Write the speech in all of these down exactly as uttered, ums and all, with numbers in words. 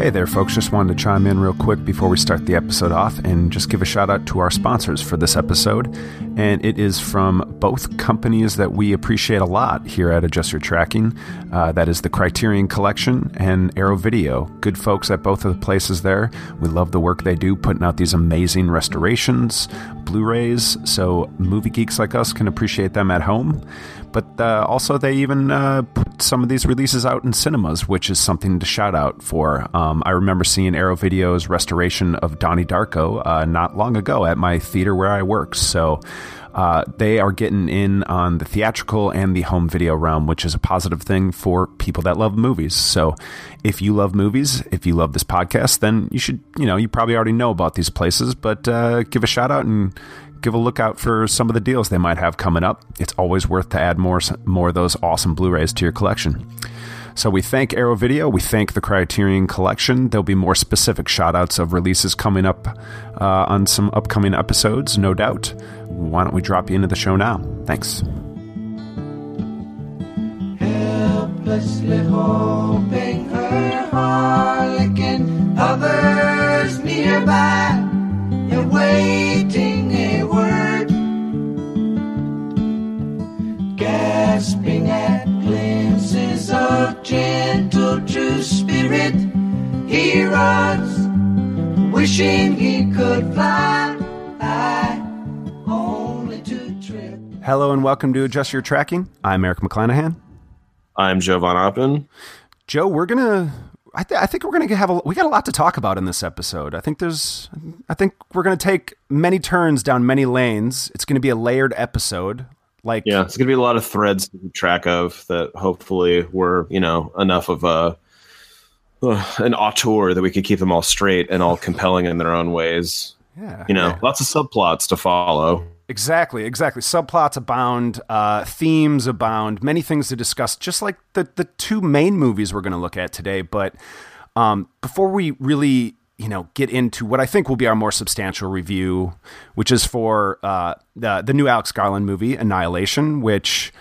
Hey there, folks. Just wanted to chime in real quick before we start the episode off and just give a shout out to our sponsors for this episode. And it is from both companies that we appreciate a lot here at Adjust Your Tracking. Uh, that is the Criterion Collection and Arrow Video. Good folks at both of the places there. We love the work they do, putting out these amazing restorations, Blu-rays, so movie geeks like us can appreciate them at home. But uh, also they even uh, put some of these releases out in cinemas, which is something to shout out for. Um, I remember seeing Arrow Video's restoration of Donnie Darko uh, not long ago at my theater where I work. So uh, they are getting in on the theatrical and the home video realm, which is a positive thing for people that love movies. So if you love movies, if you love this podcast, then you should, you know, you probably already know about these places, but uh, give a shout out and give a look out for some of the deals they might have coming up. It's always worth to add more, more of those awesome Blu-rays to your collection. So we thank Arrow Video. We thank the Criterion Collection. There'll be more specific shout-outs of releases coming up uh, on some upcoming episodes, no doubt. Why don't we drop you into the show now? Thanks. Helplessly hoping her harlequin hovers nearby. You're waiting a word, gasping at glimpses of gentle true spirit. He runs, wishing he could fly by, only to trip. Hello and welcome to Adjust Your Tracking. I'm Erik McClanahan. I'm Joe Von Oppen. Joe, we're gonna. I, th- I think we're going to have a, we got a lot to talk about in this episode. I think there's, I think we're going to take many turns down many lanes. It's going to be a layered episode. Like, yeah, it's going to be a lot of threads to keep track of that hopefully were, you know, enough of a, uh, an auteur that we could keep them all straight and all compelling in their own ways. Yeah. You know, yeah. Lots of subplots to follow. Exactly, exactly. Subplots abound, uh, themes abound, many things to discuss, just like the, the two main movies we're going to look at today. But um, before we really, you know, get into what I think will be our more substantial review, which is for uh, the, the new Alex Garland movie, Annihilation, which,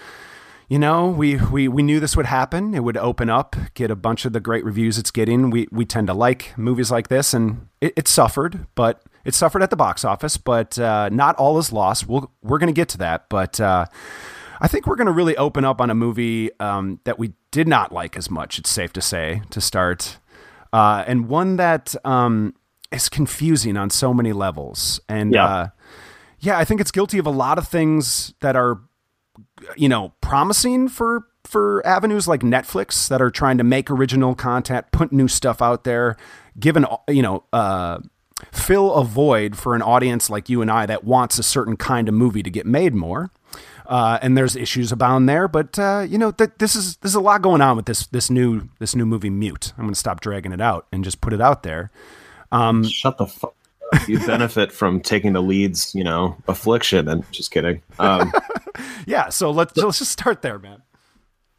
you know, we, we, we knew this would happen. It would open up, get a bunch of the great reviews it's getting. We, we tend to like movies like this, and it, it suffered, but... It suffered at the box office, but uh, not all is lost. We'll, we're going to get to that. But uh, I think we're going to really open up on a movie um, that we did not like as much, it's safe to say, to start. Uh, and one that um, is confusing on so many levels. And yeah. Uh, yeah, I think it's guilty of a lot of things that are, you know, promising for for avenues like Netflix that are trying to make original content, put new stuff out there, given, you know, uh fill a void for an audience like you and I that wants a certain kind of movie to get made more. Uh, and there's issues abound there, but uh, you know, th- this is, there's a lot going on with this, this new, this new movie Mute. I'm going to stop dragging it out and just put it out there. Um, Shut the fuck up. You benefit from taking the lead's, you know, affliction and just kidding. Um, yeah. So let's, so let's just start there, man.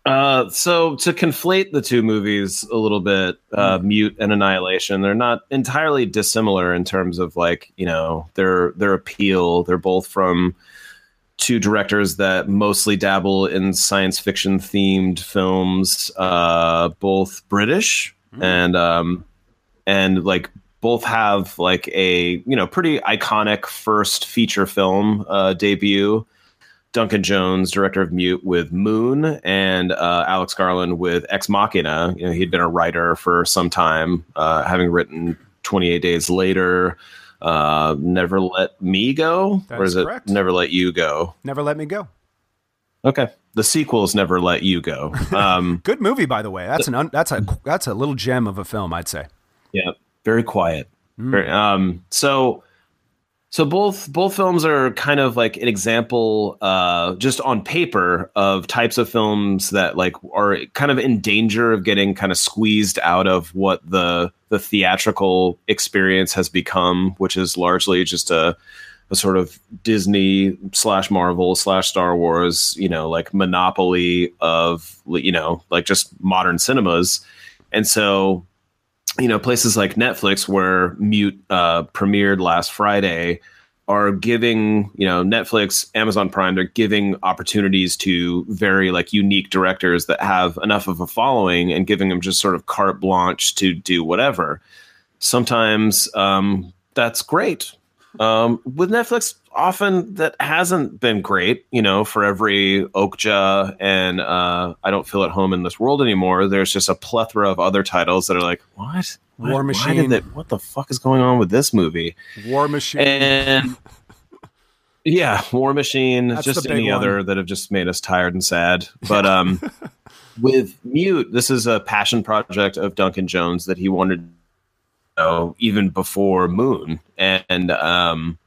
Uh, so to conflate the two movies a little bit, uh, Mute and Annihilation, they're not entirely dissimilar in terms of like, you know, their, their appeal. They're both from two directors that mostly dabble in science fiction themed films, uh, both British mm-hmm. and, um, and like both have like a, you know, pretty iconic first feature film, uh, debut. Duncan Jones, director of Mute, with Moon, and uh, Alex Garland with Ex Machina. You know, he'd been a writer for some time, uh, having written twenty-eight days later, uh, Never Let Me Go? That or is, is it correct. Never Let You Go? Never Let Me Go. Okay. The sequel's Never Let You Go. Um, Good movie, by the way. That's an un- that's a that's a little gem of a film, I'd say. Yeah. Very quiet. Mm. Very, um, so... So both both films are kind of like an example, uh, just on paper, of types of films that like are kind of in danger of getting kind of squeezed out of what the the theatrical experience has become, which is largely just a, a sort of Disney slash Marvel slash Star Wars, you know, like monopoly of, you know, like just modern cinemas. And so, you know, places like Netflix, where Mute uh, premiered last Friday, are giving, you know, Netflix, Amazon Prime, they're giving opportunities to very like unique directors that have enough of a following and giving them just sort of carte blanche to do whatever. Sometimes um, that's great. Um, with Netflix, often that hasn't been great. You know, for every Okja and uh, I Don't Feel at Home in This World Anymore, there's just a plethora of other titles that are like, what? What? War Machine. Why did that, what the fuck is going on with this movie? War Machine. And yeah, War Machine. That's just any one. Other that have just made us tired and sad. But um, with Mute, this is a passion project of Duncan Jones that he wanted even before Moon, and um,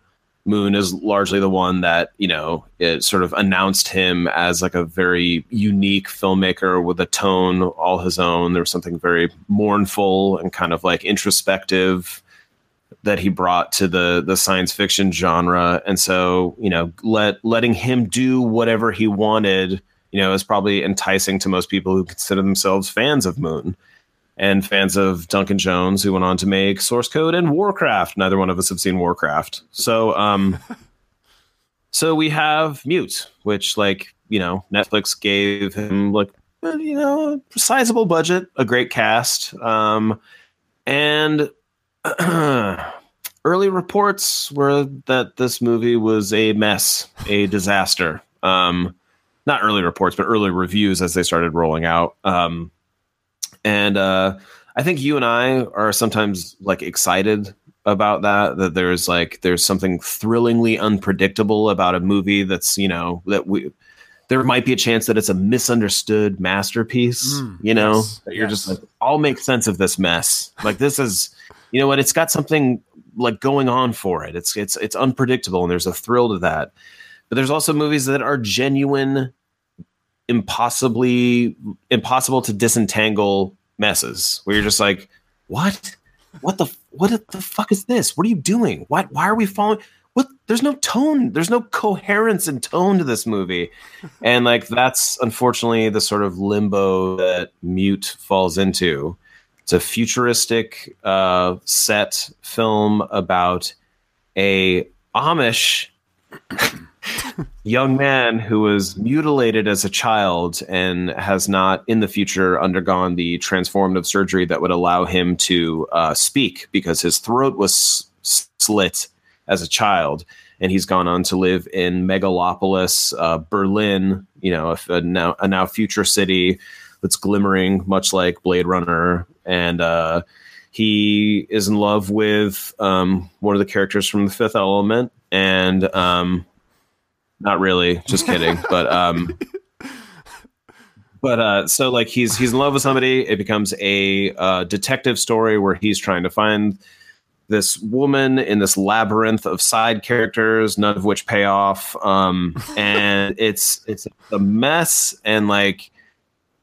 Moon is largely the one that, you know, it sort of announced him as like a very unique filmmaker with a tone all his own. There was something very mournful and kind of like introspective that he brought to the the science fiction genre. And so, you know, let letting him do whatever he wanted, you know, is probably enticing to most people who consider themselves fans of Moon. And fans of Duncan Jones, who went on to make Source Code and Warcraft. Neither one of us have seen Warcraft. So um, so we have Mute, which, like, you know, Netflix gave him, like, you know, a sizable budget, a great cast. Um, and early reports were that this movie was a mess, a disaster. Um, not early reports, but early reviews as they started rolling out. Um And uh, I think you and I are sometimes like excited about that, that there's like there's something thrillingly unpredictable about a movie that's, you know, that we there might be a chance that it's a misunderstood masterpiece, mm, you know, yes, that you're yes. just like, I'll make sense of this mess. Like, this is, you know what, it's got something like going on for it. It's it's it's unpredictable. And there's a thrill to that. But there's also movies that are genuine, impossibly impossible to disentangle messes where you're just like, what, what the, what the fuck is this? What are you doing? What, why are we following? What? There's no tone. There's no coherence and tone to this movie. And like, that's unfortunately the sort of limbo that Mute falls into. It's a futuristic uh, set film about a Amish young man who was mutilated as a child and has not in the future undergone the transformative surgery that would allow him to uh, speak, because his throat was slit as a child. And he's gone on to live in megalopolis, uh, Berlin, you know, a now, a now future city that's glimmering, much like Blade Runner. And uh, he is in love with um, one of the characters from The Fifth Element. And um, not really, just kidding. But um, but uh, so like he's he's in love with somebody. It becomes a uh, detective story where he's trying to find this woman in this labyrinth of side characters, none of which pay off. Um, and it's it's a mess. And like,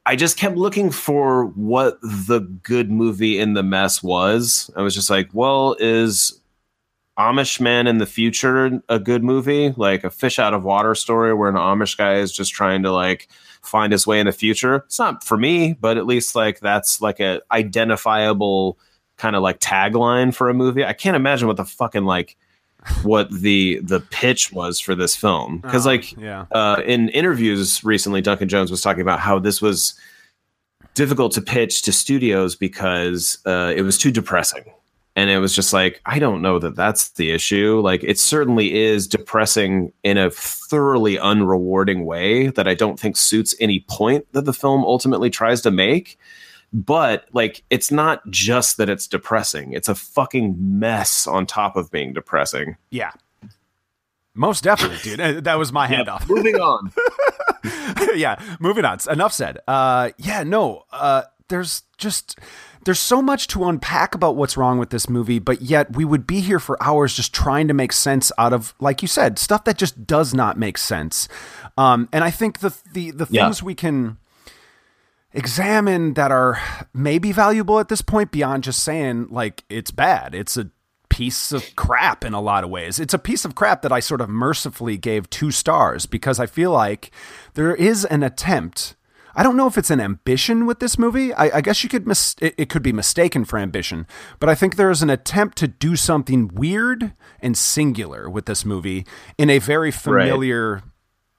I just kept looking for what the good movie in the mess was. I was just like, well, is Amish Man in the Future a good movie, like a fish out of water story where an Amish guy is just trying to like find his way in the future? It's not for me, but at least like that's like a identifiable kind of like tagline for a movie. I can't imagine what the fucking like what the the pitch was for this film, because like oh, yeah. uh in interviews recently, Duncan Jones was talking about how this was difficult to pitch to studios because uh it was too depressing. And it was just like, I don't know that that's the issue. Like, it certainly is depressing in a thoroughly unrewarding way that I don't think suits any point that the film ultimately tries to make. But like, it's not just that it's depressing. It's a fucking mess on top of being depressing. Yeah. Most definitely, dude. That was my handoff. Yeah, moving on. yeah. Moving on. Enough said. Uh, yeah, no, uh, there's just... There's so much to unpack about what's wrong with this movie, but yet we would be here for hours just trying to make sense out of, like you said, stuff that just does not make sense. Um, and I think the the, the yeah. things we can examine that are maybe valuable at this point, beyond just saying, like, it's bad. It's a piece of crap in a lot of ways. It's a piece of crap that I sort of mercifully gave two stars, because I feel like there is an attempt I don't know if it's an ambition with this movie. I, I guess you could mis- it, it could be mistaken for ambition, but I think there is an attempt to do something weird and singular with this movie in a very familiar right.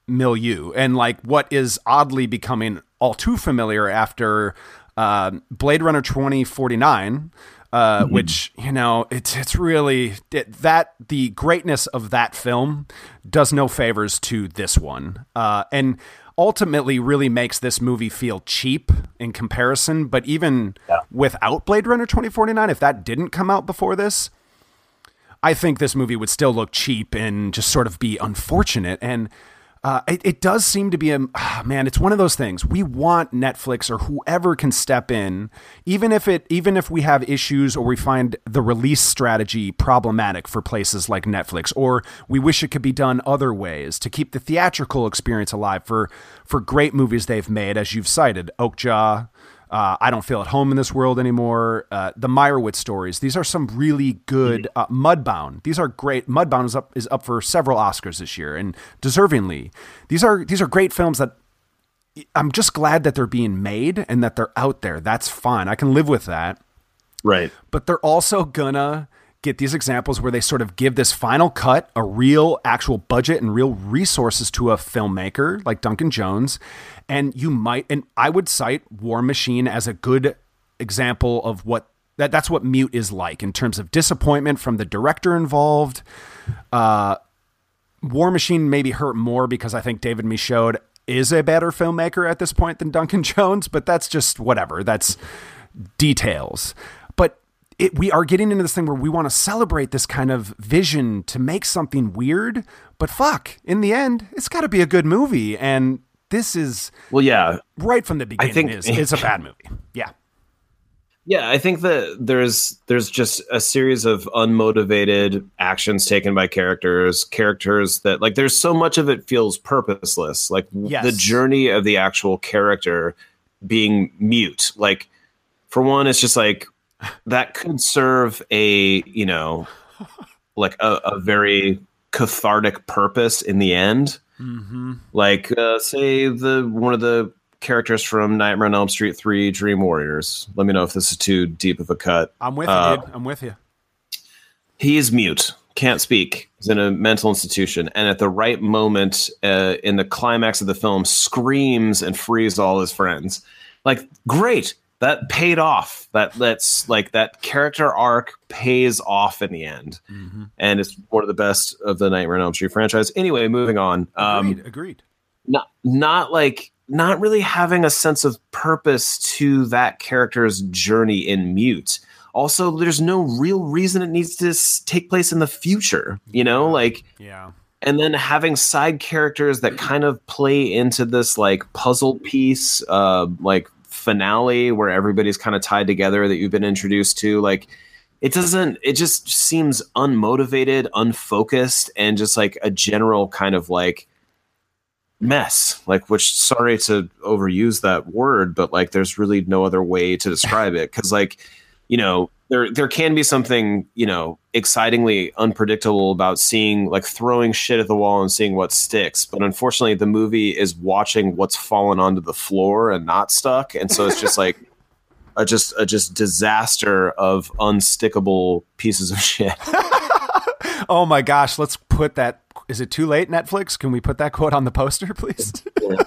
milieu, and like what is oddly becoming all too familiar after uh, Blade Runner twenty forty-nine. Uh, mm-hmm. Which, you know, it's it's really it, that the greatness of that film does no favors to this one, uh, and ultimately really makes this movie feel cheap in comparison. But even yeah. without Blade Runner twenty forty-nine, if that didn't come out before this, I think this movie would still look cheap and just sort of be unfortunate. And Uh, it, it does seem to be a oh, man. It's one of those things. We want Netflix or whoever can step in, even if it, even if we have issues or we find the release strategy problematic for places like Netflix, or we wish it could be done other ways to keep the theatrical experience alive for for great movies they've made, as you've cited, Okja, uh, I Don't Feel at Home in This World Anymore, uh, the Meyerowitz stories. These are some really good uh, Mudbound. These are great. Mudbound is up is up for several Oscars this year, and deservingly. These are these are great films that I'm just glad that they're being made and that they're out there. That's fine. I can live with that. Right. But they're also gonna get these examples where they sort of give this final cut a real actual budget and real resources to a filmmaker like Duncan Jones. And you might, and I would cite War Machine as a good example of what that that's what Mute is like in terms of disappointment from the director involved. Uh, War Machine maybe hurt more because I think David Michaud is a better filmmaker at this point than Duncan Jones, but that's just whatever. That's details. It, we are getting into this thing where we want to celebrate this kind of vision to make something weird, but fuck, in the end, it's got to be a good movie. And this is, well, yeah, right from the beginning, I think, is, is a bad movie. Yeah. Yeah. I think that there's, there's just a series of unmotivated actions taken by characters, characters that like, there's so much of it feels purposeless. Like yes. the journey of the actual character being Mute. Like for one, it's just like, that could serve a, you know, like a, a very cathartic purpose in the end. Mm-hmm. Like, uh, say, the one of the characters from Nightmare on Elm Street three: Dream Warriors. Let me know if this is too deep of a cut. I'm with uh, you, dude. I'm with you. He is mute. Can't speak. He's in a mental institution. And at the right moment, uh, in the climax of the film, screams and frees all his friends. Like, great. That paid off. That that's like that character arc pays off in the end, mm-hmm. and it's one of the best of the Nightmare on Elm Street franchise. Anyway, moving on. Um, agreed. Agreed. Not not like not really having a sense of purpose to that character's journey in Mute. Also, there's no real reason it needs to take place in the future. You know, yeah. like yeah. And then having side characters that kind of play into this like puzzle piece, uh, like. finale where everybody's kind of tied together that you've been introduced to, like it doesn't it just seems unmotivated, unfocused, and just like a general kind of like mess, like which sorry to overuse that word, but like there's really no other way to describe it, because like you know there there can be something you know excitingly unpredictable about seeing like throwing shit at the wall and seeing what sticks, but unfortunately the movie is watching what's fallen onto the floor and not stuck, and so it's just like a just a just disaster of unstickable pieces of shit. Oh my gosh, let's put that. Is it too late, Netflix? Can we put that quote on the poster, please?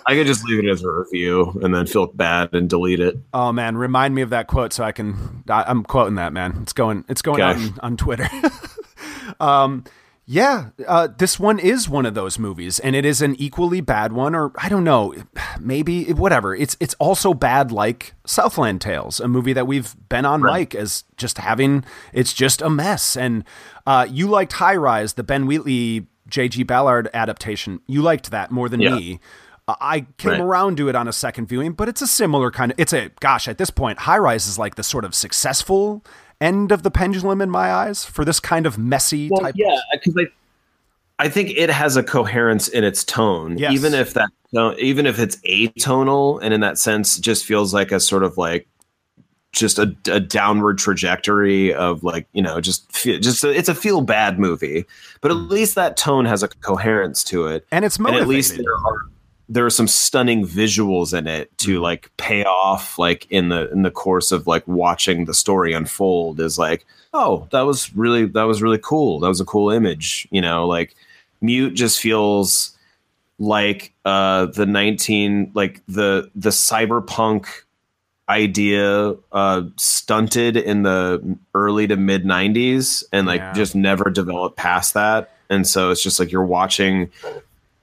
I could just leave it as a review and then feel bad and delete it. Oh man, remind me of that quote so I can. I, I'm quoting that, man. It's going. It's going out on, on Twitter. um, yeah, uh, this one is one of those movies, and it is an equally bad one, or I don't know, maybe whatever. It's it's also bad, like Southland Tales, a movie that we've been on right. mic as just having. It's just a mess, and uh, you liked High Rise, the Ben Wheatley. J G Ballard adaptation. You liked that more than yeah. me. Uh, I came right. around to it on a second viewing, but it's a similar kind of, it's a, gosh, at this point, High Rise is like the sort of successful end of the pendulum in my eyes for this kind of messy well, type. Yeah, because I, I think it has a coherence in its tone, yes. even if that, even if it's atonal, and in that sense, just feels like a sort of like, just a, a downward trajectory of like, you know, just, feel, just a, it's a feel bad movie, but at least that tone has a coherence to it. And it's motivated. And at least there are, there are some stunning visuals in it to like pay off, like in the in the course of like watching the story unfold, is like, oh, that was really that was really cool. That was a cool image, you know. Like Mute just feels like uh, the nineteen like the the cyberpunk idea uh, stunted in the early to mid nineties and like yeah. just never developed past that. And so it's just like you're watching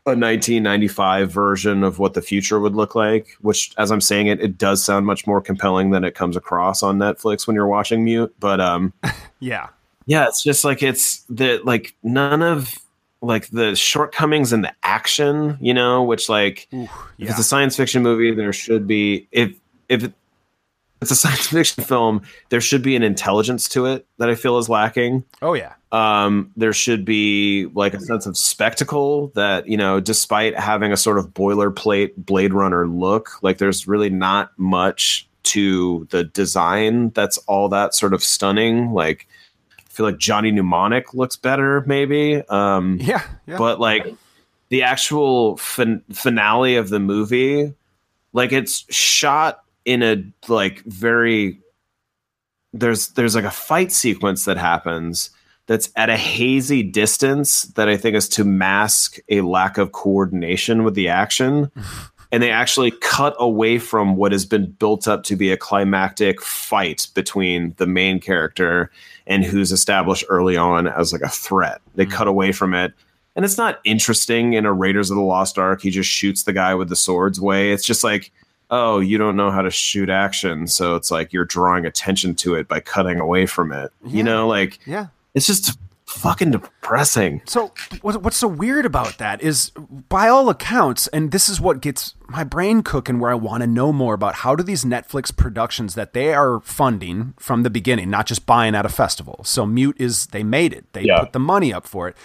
a nineteen ninety-five version of what the future would look like, which, as I'm saying it, it does sound much more compelling than it comes across on Netflix when you're watching Mute. But um, yeah, yeah, it's just like it's the like none of like the shortcomings in the action, you know, which like Ooh, yeah. if it's a science fiction movie, there should be if if it's a science fiction film, there should be an intelligence to it that I feel is lacking. Oh yeah. Um, there should be like a sense of spectacle that, you know, despite having a sort of boilerplate Blade Runner look, like there's really not much to the design that's all that sort of stunning. Like I feel like Johnny Mnemonic looks better maybe. Um, yeah, yeah. But like the actual fin- finale of the movie, like it's shot in a like very there's there's like a fight sequence that happens that's at a hazy distance that I think is to mask a lack of coordination with the action. And they actually cut away from what has been built up to be a climactic fight between the main character and who's established early on as like a threat. They mm-hmm. cut away from it. And it's not interesting in a Raiders of the Lost Ark. He just shoots the guy with the swords way. It's just like, oh, you don't know how to shoot action. So it's like you're drawing attention to it by cutting away from it. Yeah. You know, like... yeah. It's just fucking depressing. So what's so weird about that is, by all accounts, and this is what gets my brain cooking where I want to know more about how do these Netflix productions that they are funding from the beginning, not just buying at a festival. So Mute is, they made it. They yeah. put the money up for it.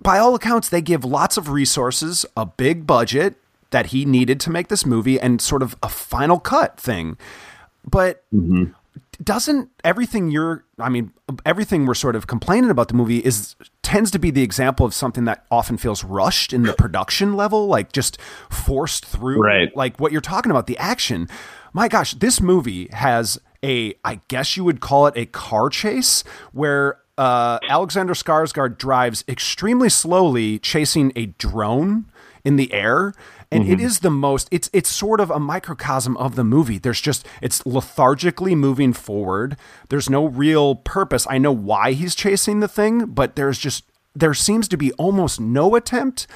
By all accounts, they give lots of resources, a big budget that he needed to make this movie and sort of a final cut thing. But... Mm-hmm. Doesn't everything you're, I mean, everything we're sort of complaining about the movie is tends to be the example of something that often feels rushed in the production level, like just forced through, right. Like what you're talking about, the action. My gosh, this movie has a, I guess you would call it a car chase where uh, Alexander Skarsgård drives extremely slowly chasing a drone in the air. And mm-hmm. it is the most, it's it's sort of a microcosm of the movie. There's just, it's lethargically moving forward. There's no real purpose. I know why he's chasing the thing, but there's just, there seems to be almost no attempt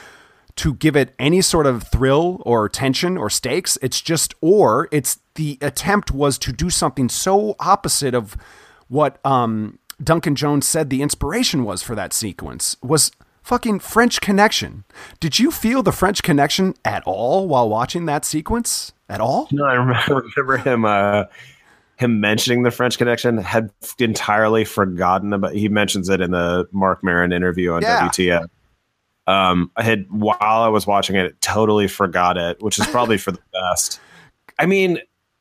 to give it any sort of thrill or tension or stakes. It's just, or it's the attempt was to do something so opposite of what um, Duncan Jones said the inspiration was for that sequence was fucking French Connection. Did you feel the French Connection at all while watching that sequence? At all? No, I remember, remember him uh, him mentioning the French Connection. Had entirely forgotten about. He mentions it in the Mark Maron interview on yeah. W T F. Um, I had while I was watching it, totally forgot it, which is probably for the best. I mean,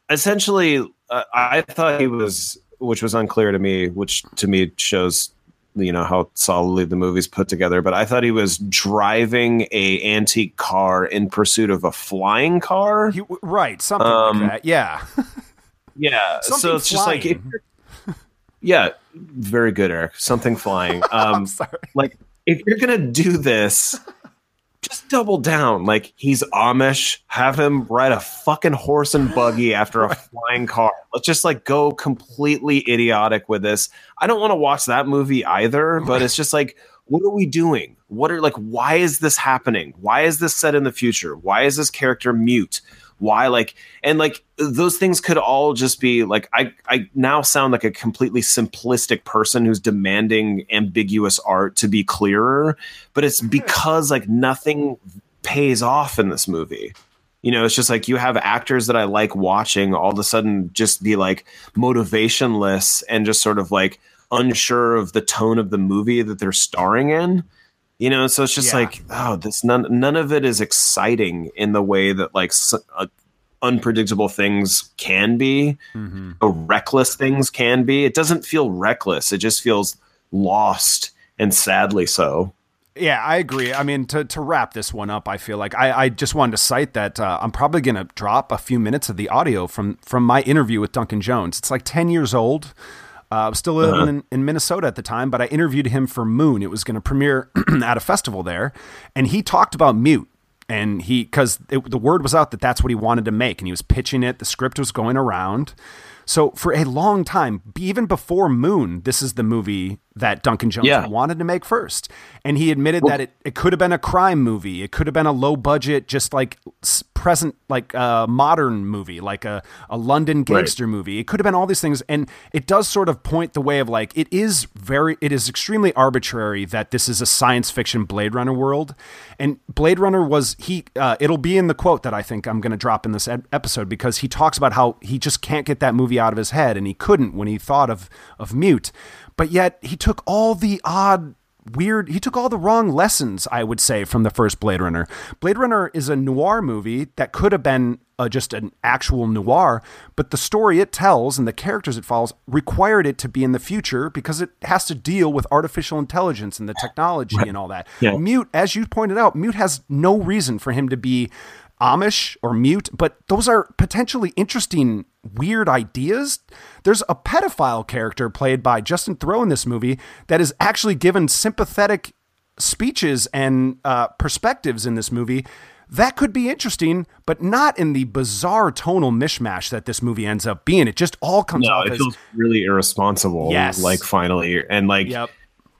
essentially, uh, I thought he was, which was unclear to me, which to me shows, you know, how solidly the movie's put together, but I thought he was driving a antique car in pursuit of a flying car. He, right. Something um, like that. Yeah. Yeah. Something so it's flying. Just like, yeah, very good, Eric. Something flying. Um, I'm sorry. Like if you're going to do this, just double down. Like he's Amish, have him ride a fucking horse and buggy after a flying car. Let's just like go completely idiotic with this. I don't want to watch that movie either, but it's just like, what are we doing? What are like, why is this happening? Why is this set in the future? Why is this character Mute? Why? Like, and like those things could all just be like, I, I now sound like a completely simplistic person who's demanding ambiguous art to be clearer, but it's because like nothing pays off in this movie. You know, it's just like you have actors that I like watching all of a sudden just be like motivationless and just sort of like unsure of the tone of the movie that they're starring in. You know, so it's just yeah. like, oh, this none none of it is exciting in the way that like su- uh, unpredictable things can be, mm-hmm. or reckless things can be. It doesn't feel reckless. It just feels lost and sadly so. Yeah, I agree. I mean, to, to wrap this one up, I feel like I, I just wanted to cite that uh, I'm probably going to drop a few minutes of the audio from, from my interview with Duncan Jones. It's like ten years old. I uh, was still living uh-huh. in, in Minnesota at the time, but I interviewed him for Moon. It was going to premiere at a festival there. And he talked about Mute. And he, because the word was out that that's what he wanted to make. And he was pitching it. The script was going around. So for a long time, even before Moon, this is the movie that Duncan Jones yeah. wanted to make first. And he admitted well, that it, it could have been a crime movie. It could have been a low budget, just like present, like a modern movie, like a, a London gangster right. movie. It could have been all these things. And it does sort of point the way of like, it is very, it is extremely arbitrary that this is a science fiction Blade Runner world. And Blade Runner was he, uh, it'll be in the quote that I think I'm going to drop in this ed- episode because he talks about how he just can't get that movie out of his head, and he couldn't when he thought of of Mute, but yet he took all the odd weird he took all the wrong lessons, I would say, from the first Blade Runner. Blade Runner is a noir movie that could have been uh, just an actual noir, but the story it tells and the characters it follows required it to be in the future because it has to deal with artificial intelligence and the technology right. and all that. Yeah. Mute, as you pointed out, Mute has no reason for him to be Amish or mute, but those are potentially interesting, weird ideas. There's a pedophile character played by Justin Theroux in this movie that is actually given sympathetic speeches and uh, perspectives in this movie. That could be interesting, but not in the bizarre tonal mishmash that this movie ends up being. It just all comes no, off it as... feels really irresponsible, yes. like, finally, and, like, yep.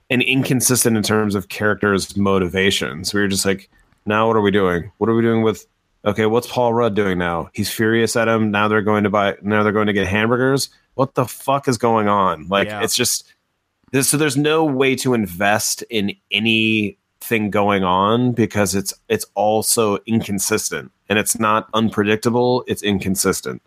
and inconsistent in terms of characters' motivations. We were just like, now what are we doing? What are we doing with... Okay, what's Paul Rudd doing now? He's furious at him. Now they're going to buy. Now they're going to get hamburgers. What the fuck is going on? Like yeah. it's just this. So there's no way to invest in anything going on because it's it's also inconsistent, and it's not unpredictable. It's inconsistent.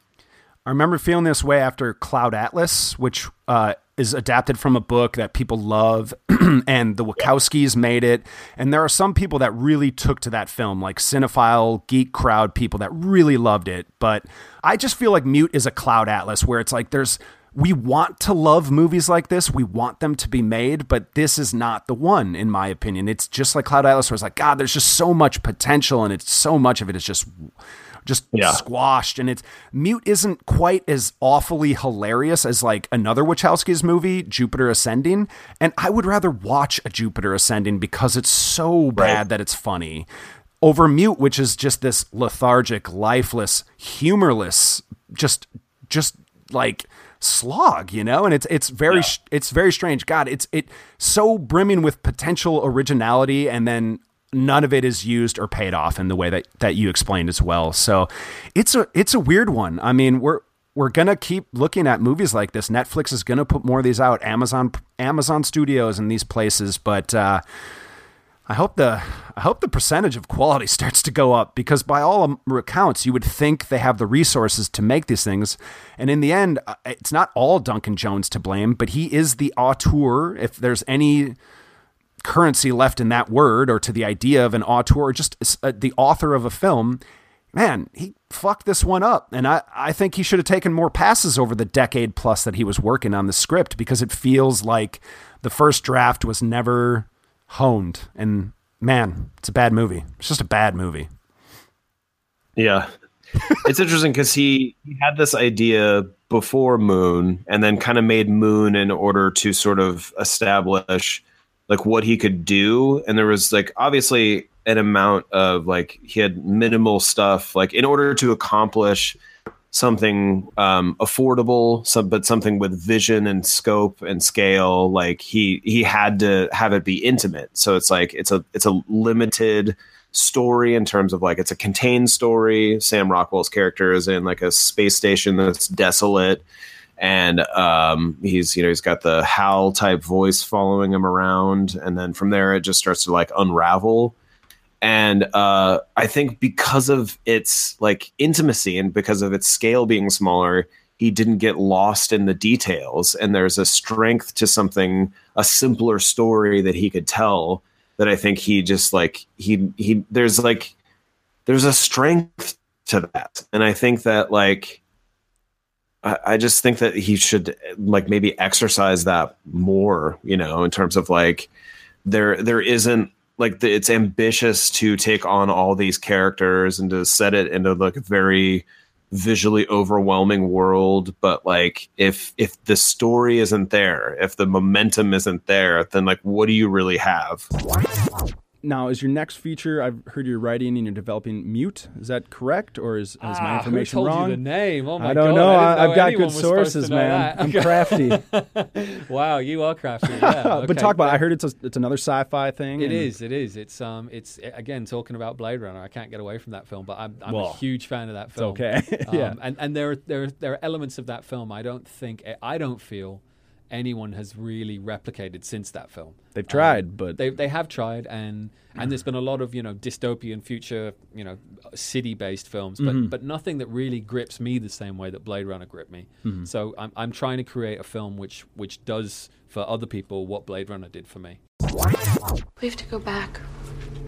I remember feeling this way after Cloud Atlas, which uh, is adapted from a book that people love, and the Wachowskis made it. And there are some people that really took to that film, like cinephile, geek crowd people that really loved it. But I just feel like Mute is a Cloud Atlas where it's like there's we want to love movies like this. We want them to be made, but this is not the one, in my opinion. It's just like Cloud Atlas where it's like, God, there's just so much potential, and it's so much of it is just... just yeah. squashed. And it's Mute isn't quite as awfully hilarious as like another Wachowski's movie, Jupiter Ascending. And I would rather watch a Jupiter Ascending because it's so bad right. that it's funny over Mute, which is just this lethargic, lifeless, humorless, just, just like slog, you know? And it's, it's very, yeah. it's very strange. God, it's, it's so brimming with potential originality. And then, none of it is used or paid off in the way that, that you explained as well. So it's a, it's a weird one. I mean, we're, we're going to keep looking at movies like this. Netflix is going to put more of these out, Amazon, Amazon Studios and these places. But, uh, I hope the, I hope the percentage of quality starts to go up because by all accounts, you would think they have the resources to make these things. And in the end, it's not all Duncan Jones to blame, but he is the auteur. If there's any currency left in that word or to the idea of an auteur or just uh, the author of a film, man, he fucked this one up. And I, I think he should have taken more passes over the decade plus that he was working on the script because it feels like the first draft was never honed. And man, it's a bad movie. It's just a bad movie. Yeah. It's interesting because he, he had this idea before Moon and then kind of made Moon in order to sort of establish like what he could do. And there was like, obviously an amount of like, he had minimal stuff, like in order to accomplish something um, affordable, some, but something with vision and scope and scale, like he, he had to have it be intimate. So it's like, it's a, it's a limited story in terms of like, it's a contained story. Sam Rockwell's character is in like a space station that's desolate. And um, he's, you know, he's got the howl type voice following him around. And then from there, it just starts to like unravel. And uh, I think because of its like intimacy and because of its scale being smaller, he didn't get lost in the details. And there's a strength to something, a simpler story that he could tell that I think he just like he he there's like there's a strength to that. And I think that like. I just think that he should like maybe exercise that more, you know, in terms of like there there isn't like the, it's ambitious to take on all these characters and to set it into like a very visually overwhelming world. But like, if if the story isn't there, if the momentum isn't there, then like, what do you really have? Now, is your next feature? I've heard you're writing and you're developing Mute. Is that correct, or is, is ah, my information who told wrong? You the name? Oh my I don't God, know. I, know I've got good sources, man. I'm crafty. Wow, you are crafty. Yeah, okay. But talk about. I heard it's a, it's another sci-fi thing. It and... is. It is. It's um. It's again talking about Blade Runner. I can't get away from that film, but I'm, I'm well, a huge fan of that film. It's okay. Yeah. Um, and and there are, there are, there are elements of that film. I don't think I don't feel. anyone has really replicated since that film. They've tried, um, but they they have tried, and and there's been a lot of you know dystopian future, you know, city-based films, but mm-hmm. but nothing that really grips me the same way that Blade Runner gripped me. Mm-hmm. So I'm I'm trying to create a film which which does for other people what Blade Runner did for me. We have to go back.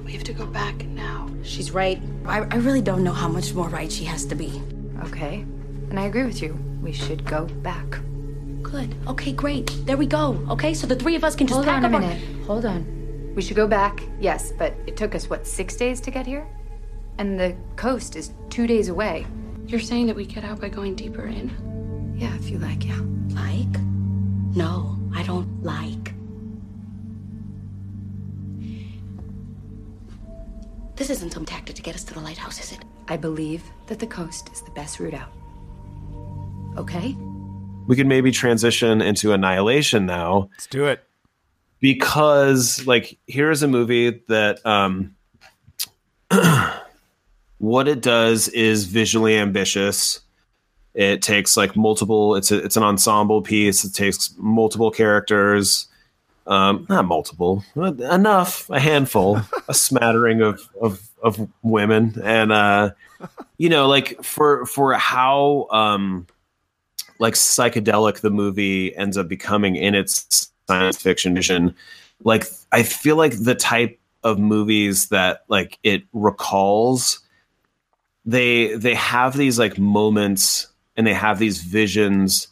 We have to go back now. She's right. I I really don't know how much more right she has to be. Okay, and I agree with you. We should go back. Good. Okay, great. There we go. Okay, so the three of us can just Hold pack on a up minute. Our... Hold on. We should go back, yes, but it took us, what, six days to get here? And the coast is two days away. You're saying that we get out by going deeper in? Yeah, if you like, yeah. Like? No, I don't like. This isn't some tactic to get us to the lighthouse, is it? I believe that the coast is the best route out. Okay? We could maybe transition into Annihilation now. Let's do it. Because, like, here is a movie that um, what it does is visually ambitious. It takes, like, multiple... It's a, it's an ensemble piece. It takes multiple characters. Um, not multiple. Enough. A handful. A smattering of, of, of women. And, uh, you know, like, for, for how... Um, like psychedelic the movie ends up becoming in its science fiction vision. Like, I feel like the type of movies that like it recalls, they, they have these like moments and they have these visions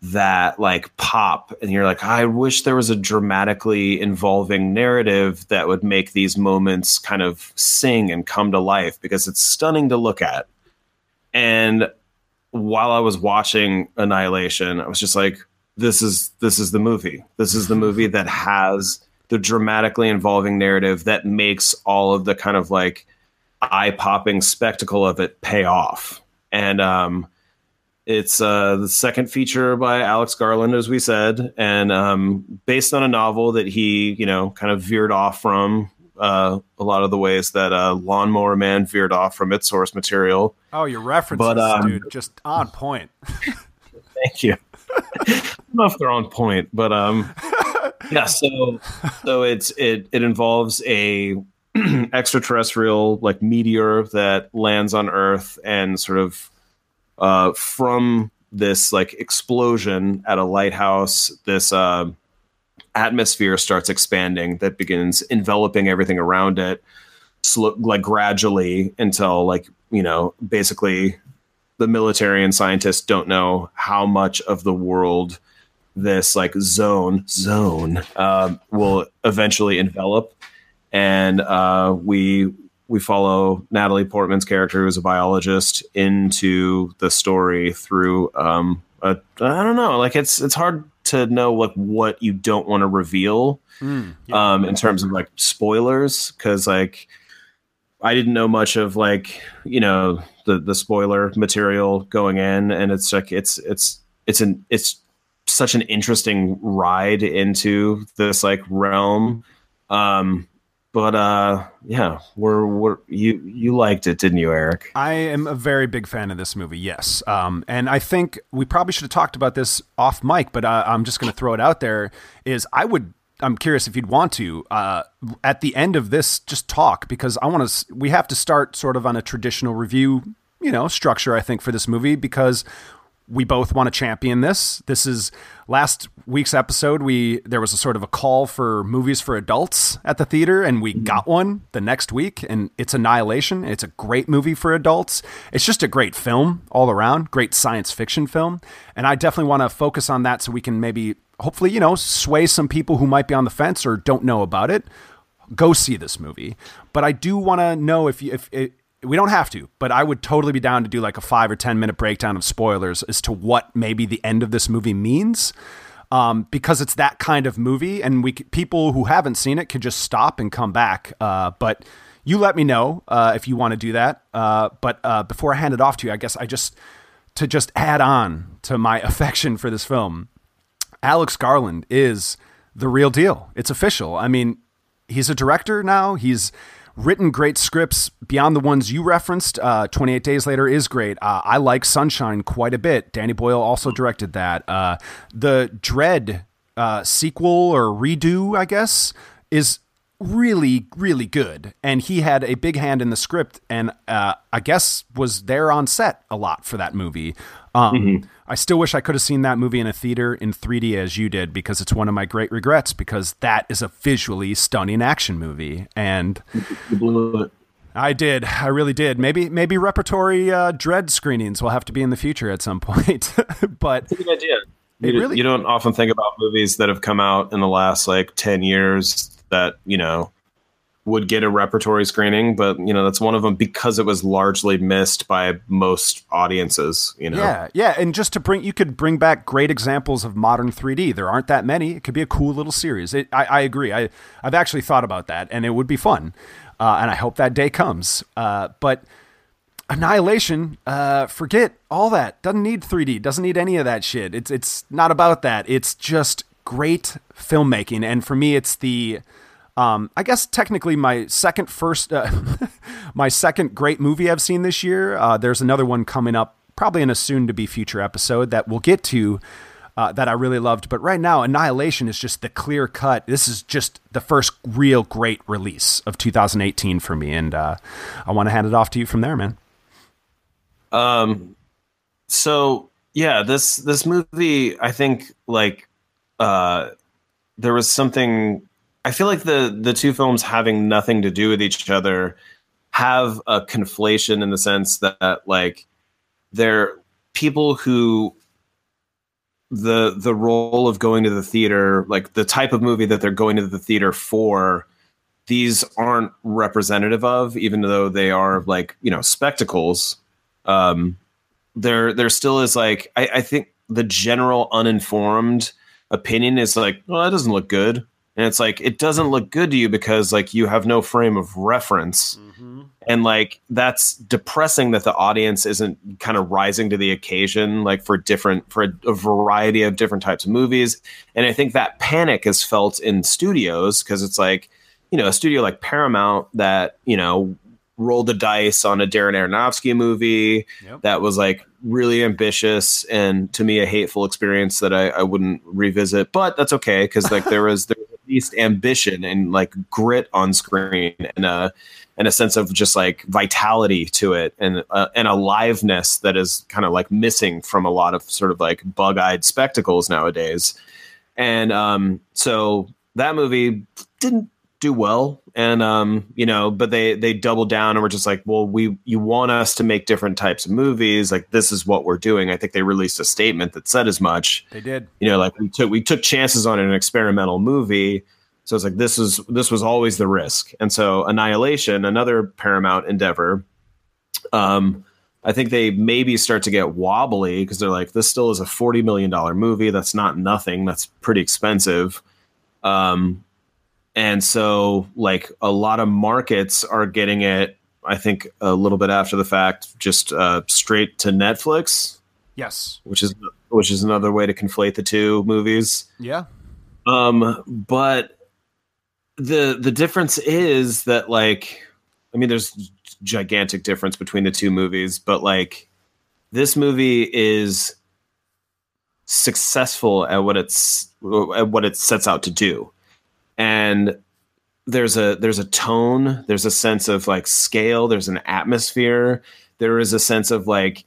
that like pop and you're like, I wish there was a dramatically involving narrative that would make these moments kind of sing and come to life because it's stunning to look at. And while I was watching Annihilation, I was just like, this is this is the movie. This is the movie that has the dramatically involving narrative that makes all of the kind of like eye-popping spectacle of it pay off. And um, it's uh, the second feature by Alex Garland, as we said, and um, based on a novel that he, you know, kind of veered off from uh, a lot of the ways that uh, Lawnmower Man veered off from its source material. Oh, your references, but, um, dude, just on point. Thank you. I don't know if they're on point, but um, yeah. So, so it's it it involves a extraterrestrial like meteor that lands on Earth and sort of uh, from this like explosion at a lighthouse, this uh, atmosphere starts expanding that begins enveloping everything around it, slow, like gradually until like. You know, basically the military and scientists don't know how much of the world this like zone zone um, will eventually envelop. And uh, we we follow Natalie Portman's character, who's a biologist, into the story through. Um, a, I don't know, like it's it's hard to know like what you don't want to reveal mm, yeah. um, in terms of like spoilers, because like. I didn't know much of like, you know, the, the spoiler material going in, and it's like it's it's it's an it's such an interesting ride into this like realm. Um, but uh, yeah, we're we're you you liked it, didn't you, Eric? I am a very big fan of this movie. Yes, um, and I think we probably should have talked about this off mic, but uh, I'm just going to throw it out there. Is I would. I'm curious if you'd want to, uh, at the end of this, just talk, because I want to, we have to start sort of on a traditional review, you know, structure, I think, for this movie, because we both want to champion this. This is last week's episode. We, there was a sort of a call for movies for adults at the theater, and we got one the next week, and it's Annihilation. It's a great movie for adults. It's just a great film all around, great science fiction film. And I definitely want to focus on that so we can maybe, hopefully, you know, sway some people who might be on the fence or don't know about it. go see this movie. But I do want to know if you, if it, we don't have to, but I would totally be down to do like a five or ten minute breakdown of spoilers as to what maybe the end of this movie means. Um, because it's that kind of movie, and we people who haven't seen it could just stop and come back. Uh, but you let me know uh, if you want to do that. Uh, but uh, before I hand it off to you, I guess I just to just add on to my affection for this film. Alex Garland is the real deal. It's official. I mean, he's a director now. He's written great scripts beyond the ones you referenced. Uh, twenty-eight Days Later is great. Uh, I like Sunshine quite a bit. Danny Boyle also directed that. Uh, the Dread uh, sequel or redo, I guess, is really, really good. And he had a big hand in the script and uh, I guess was there on set a lot for that movie. Um, mm-hmm. I still wish I could have seen that movie in a theater in three D as you did, because it's one of my great regrets, because that is a visually stunning action movie. And you blew it. I did. I really did. Maybe, maybe repertory uh, Dread screenings will have to be in the future at some point, but that's a good idea. You, really, you don't often think about movies that have come out in the last like ten years that, you know, would get a repertory screening, but you know, that's one of them because it was largely missed by most audiences, you know? Yeah. Yeah. And just to bring, you could bring back great examples of modern three D. There aren't that many. It could be a cool little series. It, I, I agree. I, I've actually thought about that and it would be fun. Uh, and I hope that day comes. Uh, but Annihilation, uh, forget all that. Doesn't need three D. Doesn't need any of that shit. It's, it's not about that. It's just great filmmaking. And for me, it's the, Um, I guess technically my second first, uh, my second great movie I've seen this year. Uh, there's another one coming up probably in a soon to be future episode that we'll get to, uh, that I really loved. But right now, Annihilation is just the clear cut. This is just the first real great release of two thousand eighteen for me. And, uh, I want to hand it off to you from there, man. Um, so yeah, this, this movie, I think like, uh, there was something, I feel like the the two films having nothing to do with each other have a conflation in the sense that, that like they're people who the the role of going to the theater, like the type of movie that they're going to the theater for, these aren't representative of, even though they are like, you know, spectacles. Um, there there still is like I, I think the general uninformed opinion is like, well, that doesn't look good. And it's like, it doesn't look good to you because like you have no frame of reference. Mm-hmm. And like, that's depressing that the audience isn't kind of rising to the occasion, like for different, for a, a variety of different types of movies. And I think that panic is felt in studios because it's like, you know, a studio like Paramount that, you know, rolled the dice on a Darren Aronofsky movie. Yep. That was like really ambitious and to me a hateful experience that I, I wouldn't revisit, but that's okay. Cause like there was, there was at least ambition and like grit on screen and a, and a sense of just like vitality to it and uh, and aliveness that is kind of like missing from a lot of sort of like bug-eyed spectacles nowadays. And um, so that movie didn't do well. And, um, you know, but they, they doubled down and were just like, well, we, you want us to make different types of movies. Like, this is what we're doing. I think they released a statement that said as much. They did. You know, like we took, we took chances on an experimental movie. So it's like, this is, this was always the risk. And so Annihilation, another Paramount endeavor, um, I think they maybe start to get wobbly because they're like, this still is a forty million dollars movie. That's not nothing. That's pretty expensive. Um, And so, like, a lot of markets are getting it, I think, a little bit after the fact, just uh, straight to Netflix. Yes. Which is which is another way to conflate the two movies. Yeah. Um, but the the difference is that, like, I mean, there's gigantic difference between the two movies, but, like, this movie is successful at what it's at what it sets out to do. And there's a there's a tone, there's a sense of like scale, there's an atmosphere, there is a sense of like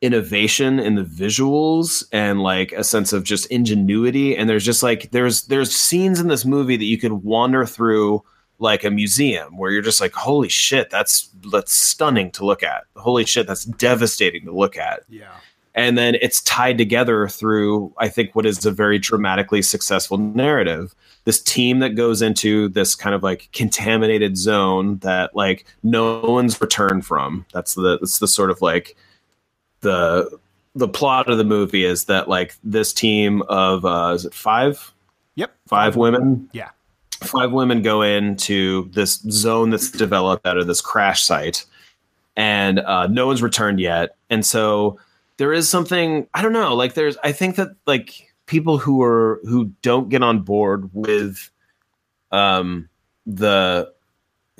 innovation in the visuals and like a sense of just ingenuity. And there's just like there's there's scenes in this movie that you could wander through like a museum where you're just like, holy shit, that's that's stunning to look at. Holy shit, that's devastating to look at. Yeah. And then it's tied together through, I think, what is a very dramatically successful narrative. this team that goes into this kind of like contaminated zone that like no one's returned from. That's the that's the sort of like the the plot of the movie is that like this team of uh, is it five? Yep, five women. Yeah, five women go into this zone that's developed out of this crash site, and uh, no one's returned yet. And so there is something, I don't know, like there's, I think that like people who are, who don't get on board with um, the,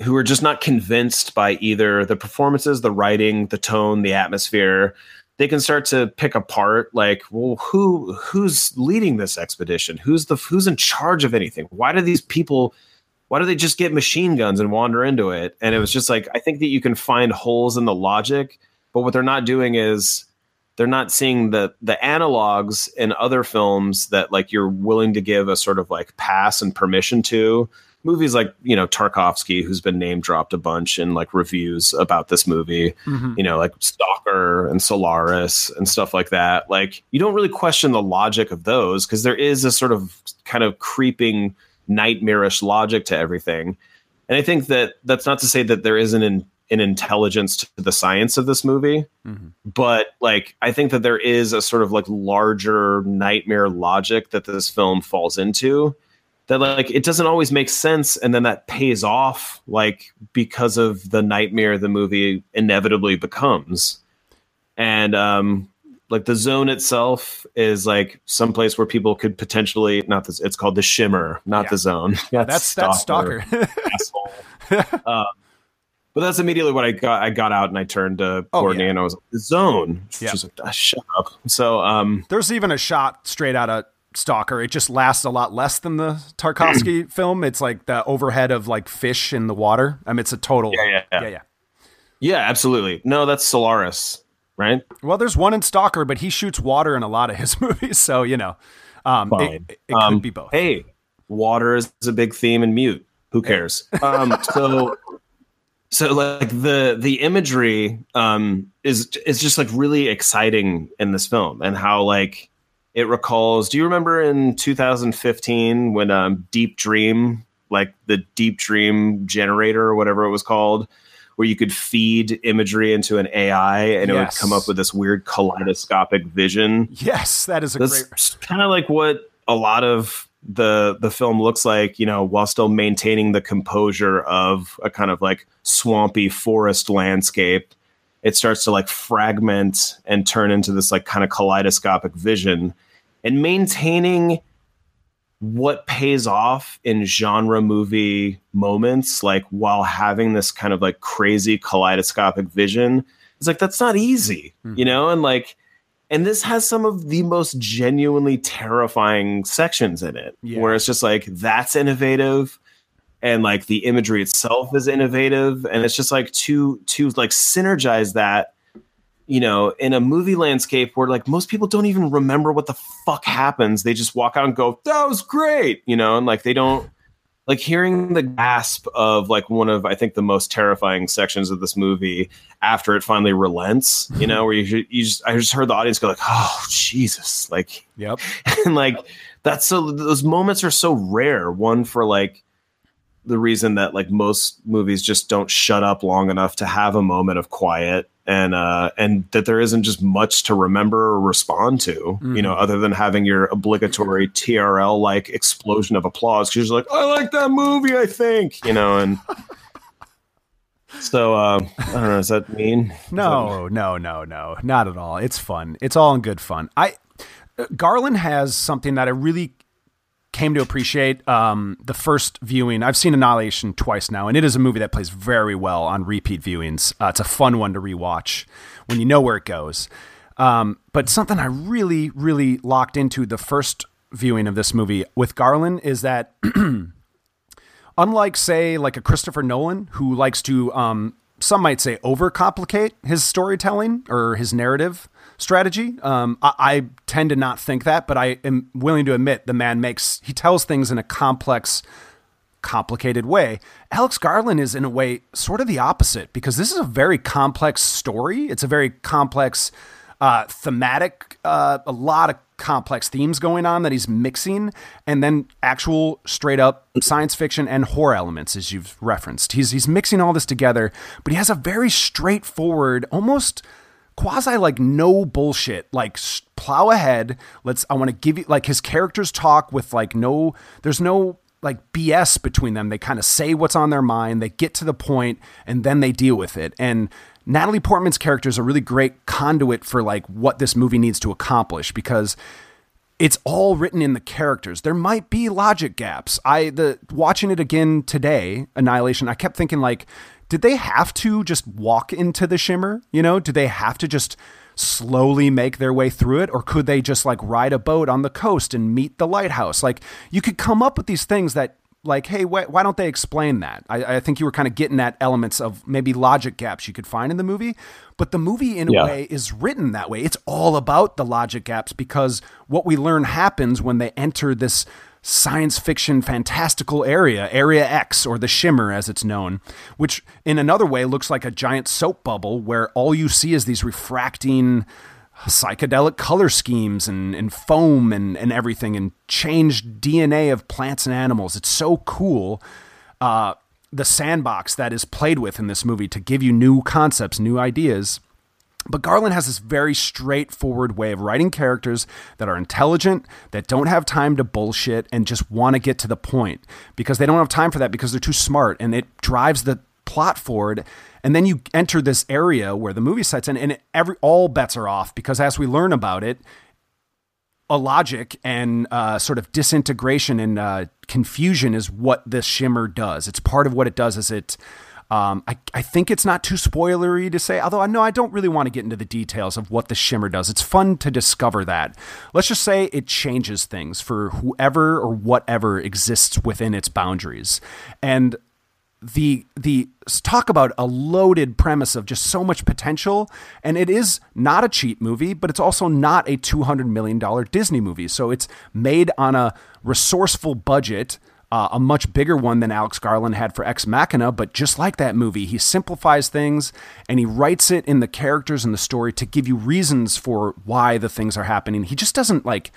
who are just not convinced by either the performances, the writing, the tone, the atmosphere, they can start to pick apart like, well, who, who's leading this expedition? Who's the, who's in charge of anything? Why do these people, why do they just get machine guns and wander into it? And it was just like, I think that you can find holes in the logic, but what they're not doing is, they're not seeing the the analogs in other films that like you're willing to give a sort of like pass and permission to. Movies like, you know, Tarkovsky, who's been name dropped a bunch in like reviews about this movie, mm-hmm. you know, like Stalker and Solaris and stuff like that. Like you don't really question the logic of those because there is a sort of kind of creeping nightmarish logic to everything. And I think that that's not to say that there isn't an in intelligence to the science of this movie. Mm-hmm. But like, I think that there is a sort of like larger nightmare logic that this film falls into that like, it doesn't always make sense. And then that pays off like because of the nightmare the movie inevitably becomes. And um, like the zone itself is like someplace where people could potentially not this, it's called the Shimmer, not yeah. the zone. That's, that's Stalker. That's Stalker. Asshole. Um, But that's immediately what I got. I got out and I turned to oh, Courtney yeah. and I was like, the zone. She yeah. was like, ah, shut up. So um, there's even a shot straight out of Stalker. It just lasts a lot less than the Tarkovsky film. It's like the overhead of like fish in the water. I mean, it's a total. Yeah, yeah, yeah. Yeah, yeah. yeah absolutely. No, that's Solaris, right? Well, there's one in Stalker, but he shoots water in a lot of his movies. So, you know, um, Fine. it, it um, could be both. Hey, water is a big theme in Mute. Who cares? Yeah. Um, so... So like the the imagery um, is is just like really exciting in this film, and how like it recalls. Do you remember in two thousand fifteen when um, Deep Dream, like the Deep Dream generator or whatever it was called, where you could feed imagery into an A I and yes. it would come up with this weird kaleidoscopic vision? Yes, that is a That's great. Kind of like what a lot of. the the film looks like, you know, while still maintaining the composure of a kind of like swampy forest landscape, it starts to like fragment and turn into this like kind of kaleidoscopic vision, and maintaining what pays off in genre movie moments, like while having this kind of like crazy kaleidoscopic vision. It's like, that's not easy, mm-hmm. you know? And like, And this has some of the most genuinely terrifying sections in it, yeah. where it's just like, that's innovative. And like the imagery itself is innovative. And it's just like to, to like synergize that, you know, in a movie landscape where like most people don't even remember what the fuck happens. They just walk out and go, that was great. You know? And like, they don't like hearing the gasp of like one of, I think the most terrifying sections of this movie after it finally relents, you know, where you, you just, I just heard the audience go like, oh Jesus. Like, yep. And like, that's so, those moments are so rare. One, for like the reason that like most movies just don't shut up long enough to have a moment of quiet, and, uh, and that there isn't just much to remember or respond to, mm-hmm. you know, other than having your obligatory T R L, like explosion of applause. Cause you're like, I like that movie, I think, you know? And so, uh, I don't know. Does that mean? No, that mean? no, no, no, not at all. It's fun. It's all in good fun. I, Garland has something that I really came to appreciate um, the first viewing. I've seen Annihilation twice now, and it is a movie that plays very well on repeat viewings. Uh, it's a fun one to rewatch when you know where it goes. Um, but something I really, really locked into the first viewing of this movie with Garland is that unlike, say, like a Christopher Nolan, who likes to, um, some might say, overcomplicate his storytelling or his narrative strategy. Um, I, I tend to not think that, but I am willing to admit the man makes, he tells things in a complex, complicated way. Alex Garland is in a way sort of the opposite, because this is a very complex story. It's a very complex, uh, thematic, uh, a lot of complex themes going on that he's mixing, and then actual straight up science fiction and horror elements, as you've referenced. He's he's mixing all this together, but he has a very straightforward, almost quasi like no bullshit, like plow ahead. Let's, I want to give you, like, his characters talk with like no, there's no like B S between them. They kind of say what's on their mind. They get to the point and then they deal with it. And Natalie Portman's character is a really great conduit for like what this movie needs to accomplish, because it's all written in the characters. There might be logic gaps. I, the watching it again today, Annihilation, I kept thinking like, did they have to just walk into the shimmer? You know, do they have to just slowly make their way through it? Or could they just like ride a boat on the coast and meet the lighthouse? Like, you could come up with these things that like, hey, wh- why don't they explain that? I, I think you were kind of getting at elements of maybe logic gaps you could find in the movie, but the movie in yeah. a way is written that way. It's all about the logic gaps, because what we learn happens when they enter this science fiction fantastical area, Area X, or the Shimmer as it's known, which in another way looks like a giant soap bubble where all you see is these refracting psychedelic color schemes and, and foam and, and everything, and changed D N A of plants and animals. It's so cool. Uh, the sandbox that is played with in this movie to give you new concepts, new ideas. But Garland has this very straightforward way of writing characters that are intelligent, that don't have time to bullshit, and just want to get to the point, because they don't have time for that, because they're too smart, and it drives the plot forward. And then you enter this area where the movie sets in, and every all bets are off, because as we learn about it, a logic and uh, sort of disintegration and uh, confusion is what this shimmer does. It's part of what it does is it... Um, I, I think it's not too spoilery to say, although I know I don't really want to get into the details of what the shimmer does. It's fun to discover that. Let's just say it changes things for whoever or whatever exists within its boundaries. And the, the talk about a loaded premise of just so much potential. And it is not a cheap movie, but it's also not a two hundred million dollars Disney movie. So it's made on a resourceful budget. Uh, a much bigger one than Alex Garland had for Ex Machina, but just like that movie, he simplifies things and he writes it in the characters and the story to give you reasons for why the things are happening. He just doesn't like,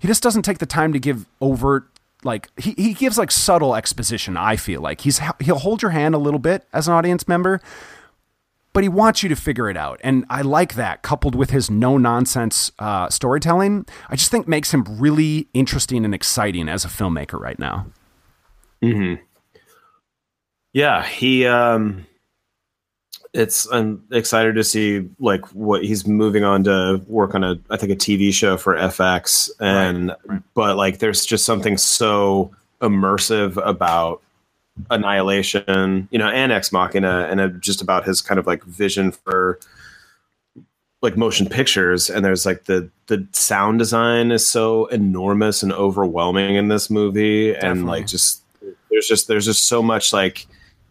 he just doesn't take the time to give overt, like he, he gives like subtle exposition. I feel like he's, he'll hold your hand a little bit as an audience member, but he wants you to figure it out. And I like that, coupled with his no nonsense uh, storytelling. I just think makes him really interesting and exciting as a filmmaker right now. Hmm. Yeah, he. Um, it's I'm excited to see like what he's moving on to work on a I think a T V show for F X, and right, right. but like there's just something so immersive about Annihilation, you know, and Ex Machina, and uh, just about his kind of like vision for like motion pictures. And there's like the the sound design is so enormous and overwhelming in this movie, Definitely. and like just. There's just there's just so much like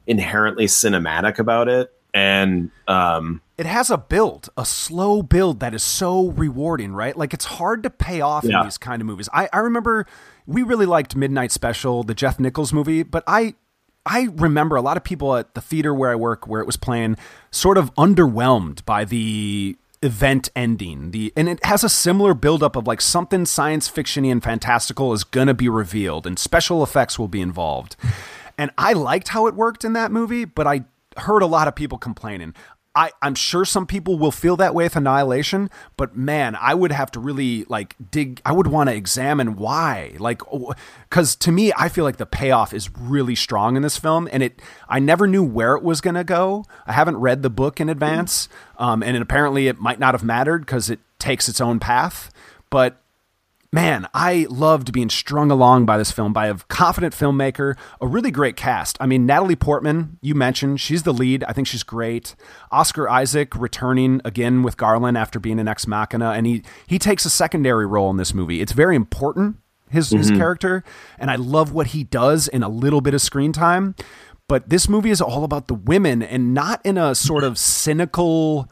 inherently cinematic about it, and um, it has a build, a slow build that is so rewarding, right? Like it's hard to pay off yeah. in these kind of movies. I, I remember we really liked Midnight Special, the Jeff Nichols movie, but I I remember a lot of people at the theater where I work, where it was playing, sort of underwhelmed by the event ending. The and it has a similar buildup of like something science fiction-y and fantastical is gonna be revealed and special effects will be involved. And I liked how it worked in that movie, but I heard a lot of people complaining. I, I'm sure some people will feel that way with Annihilation, but man, I would have to really like dig. I would want to examine why, like, because to me, I feel like the payoff is really strong in this film, and it. I never knew where it was going to go. I haven't read the book in advance, um, and it, apparently it might not have mattered because it takes its own path. But man, I loved being strung along by this film, by a confident filmmaker, a really great cast. I mean, Natalie Portman, you mentioned, she's the lead. I think she's great. Oscar Isaac returning again with Garland after being in Ex Machina, and he he takes a secondary role in this movie. It's very important, his, mm-hmm. his character, and I love what he does in a little bit of screen time. But this movie is all about the women, and not in a sort of cynical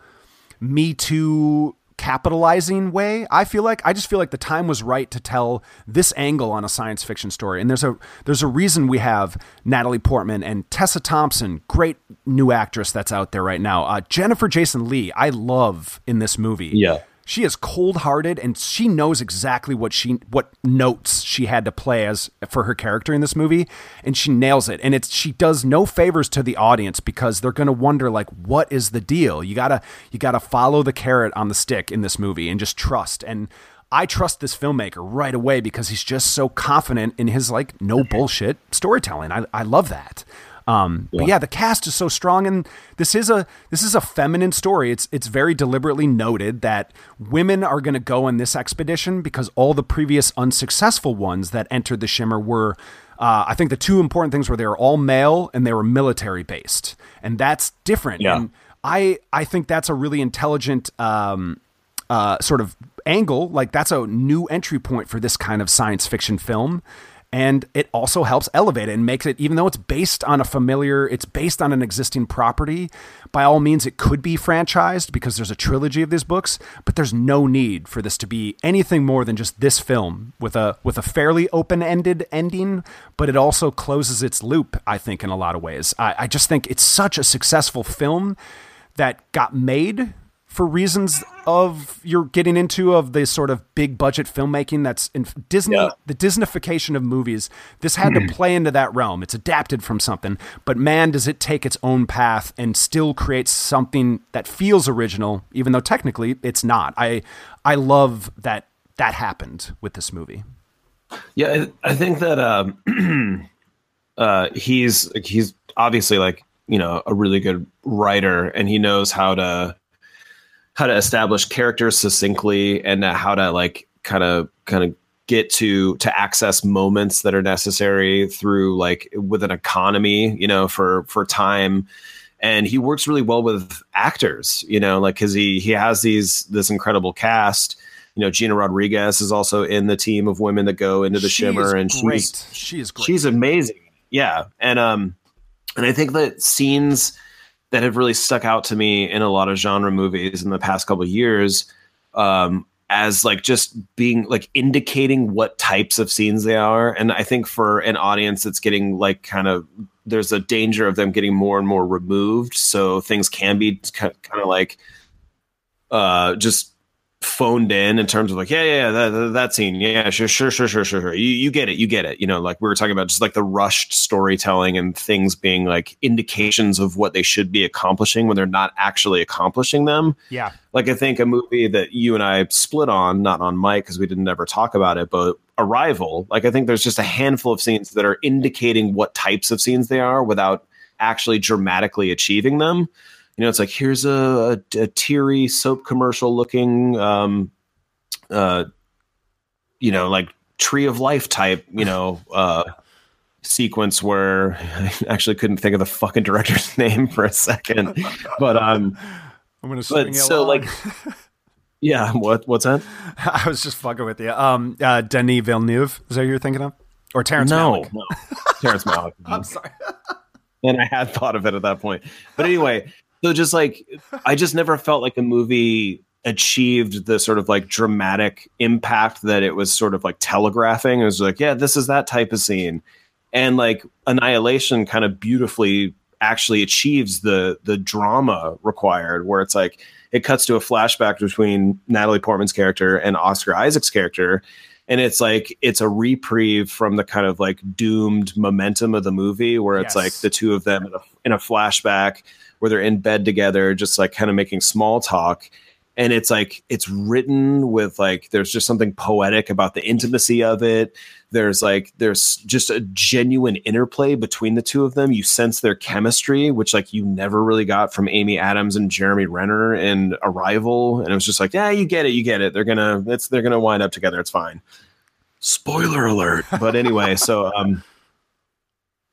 Me Too capitalizing way. I feel like I just feel like the time was right to tell this angle on a science fiction story. And there's a there's a reason we have Natalie Portman and Tessa Thompson, great new actress that's out there right now. Uh, Jennifer Jason Leigh, I love in this movie. Yeah. She is cold-hearted, and she knows exactly what she what notes she had to play as for her character in this movie, and she nails it. And it's she does no favors to the audience, because they're going to wonder, like, what is the deal? You gotta you gotta follow the carrot on the stick in this movie and just trust. And I trust this filmmaker right away because he's just so confident in his, like, no bullshit storytelling. I I love that. Um, yeah. But yeah, the cast is so strong, and this is a, this is a feminine story. It's, it's very deliberately noted that women are going to go on this expedition because all the previous unsuccessful ones that entered the Shimmer were, uh, I think the two important things were they were all male and they were military based, and that's different. Yeah. And I, I think that's a really intelligent, um, uh, sort of angle. Like, that's a new entry point for this kind of science fiction film. And it also helps elevate it and makes it, even though it's based on a familiar, it's based on an existing property. By all means, it could be franchised because there's a trilogy of these books, but there's no need for this to be anything more than just this film with a with a fairly open-ended ending. But it also closes its loop, I think, in a lot of ways. I, I just think it's such a successful film that got made for reasons of you're getting into of the sort of big budget filmmaking that's in Disney, yeah. the Disneyfication of movies. This had to play into that realm. It's adapted from something, but man, does it take its own path and still create something that feels original, even though technically it's not. I, I love that that happened with this movie. Yeah. I, I think that, um, uh, he's, he's obviously, like, you know, a really good writer, and he knows how to, how to establish characters succinctly, and how to, like, kind of kind of get to to access moments that are necessary through, like, with an economy, you know, for for time. And he works really well with actors, you know, like, because he he has these this incredible cast. You know, Gina Rodriguez is also in the team of women that go into the she Shimmer, and great. she's she is great. She's amazing. Yeah, and um, and I think that scenes that have really stuck out to me in a lot of genre movies in the past couple of years, um, as, like, just being, like, indicating what types of scenes they are. And I think for an audience that's getting, like, kind of, there's a danger of them getting more and more removed. So things can be kind of, like, uh, just phoned in in terms of, like, yeah, yeah, that, that scene. Yeah, sure, sure, sure, sure, sure. You, you get it. You get it. You know, like we were talking about, just like the rushed storytelling and things being, like, indications of what they should be accomplishing when they're not actually accomplishing them. Yeah. Like, I think a movie that you and I split on, not on mic because we didn't ever talk about it, but Arrival. Like, I think there's just a handful of scenes that are indicating what types of scenes they are without actually dramatically achieving them. You know, it's like, here's a, a, a teary soap commercial looking, um, uh, you know, like Tree of Life type, you know, uh, sequence where I actually couldn't think of the fucking director's name for a second. But um, I'm going to swing it. So, like, yeah, what what's that? I was just fucking with you. Um, uh, Denis Villeneuve, is that who you're thinking of? Or Terrence no, Malick? No, Terrence Malick. I'm sorry. And I had thought of it at that point. But anyway. So just like, I just never felt like a movie achieved the sort of, like, dramatic impact that it was sort of, like, telegraphing. It was like, yeah, this is that type of scene. And, like, Annihilation kind of beautifully actually achieves the the drama required, where it's like it cuts to a flashback between Natalie Portman's character and Oscar Isaac's character. And it's like, it's a reprieve from the kind of, like, doomed momentum of the movie, where it's yes. like the two of them in a, in a flashback where they're in bed together, just, like, kind of making small talk. And it's like, it's written with, like, there's just something poetic about the intimacy of it. There's like, there's just a genuine interplay between the two of them. You sense their chemistry, which, like, you never really got from Amy Adams and Jeremy Renner in Arrival. And it was just like, yeah, you get it. You get it. They're going to, it's, they're going to wind up together. It's fine. Spoiler alert. But anyway, so, um,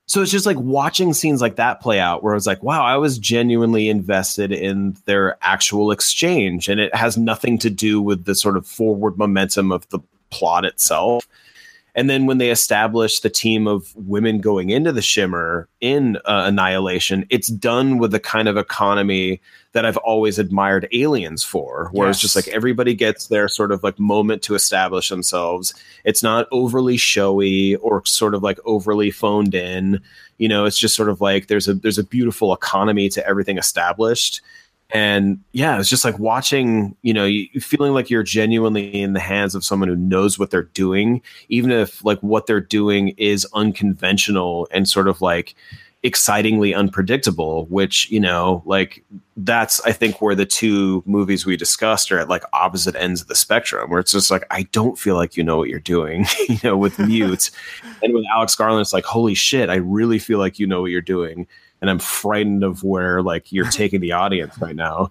so it's just like watching scenes like that play out, where I was like, wow, I was genuinely invested in their actual exchange. And it has nothing to do with the sort of forward momentum of the plot itself. And then when they establish the team of women going into the Shimmer in uh, Annihilation, it's done with the kind of economy that I've always admired Aliens for, where yes. it's just like everybody gets their sort of, like, moment to establish themselves. It's not overly showy or sort of, like, overly phoned in. You know, it's just sort of like there's a there's a beautiful economy to everything established. And yeah, it's just like watching, you know, you feeling like you're genuinely in the hands of someone who knows what they're doing, even if like what they're doing is unconventional and sort of like excitingly unpredictable, which, you know, like that's, I think, where the two movies we discussed are at like opposite ends of the spectrum, where it's just like, I don't feel like you know what you're doing, you know, with Mute and with Alex Garland, it's like, holy shit, I really feel like you know what you're doing. And I'm frightened of where like you're taking the audience right now.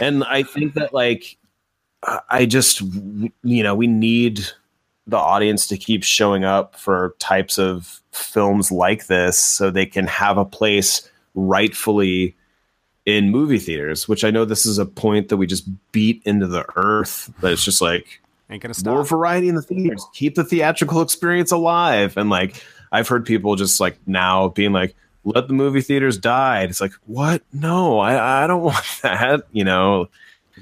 And I think that like, I just, you know, we need the audience to keep showing up for types of films like this so they can have a place rightfully in movie theaters, which I know this is a point that we just beat into the earth, but it's just like ain't gonna stop. More variety in the theaters, keep the theatrical experience alive. And like, I've heard people just like now being like, let the movie theaters die. It's like, what? No, I, I don't want that, you know?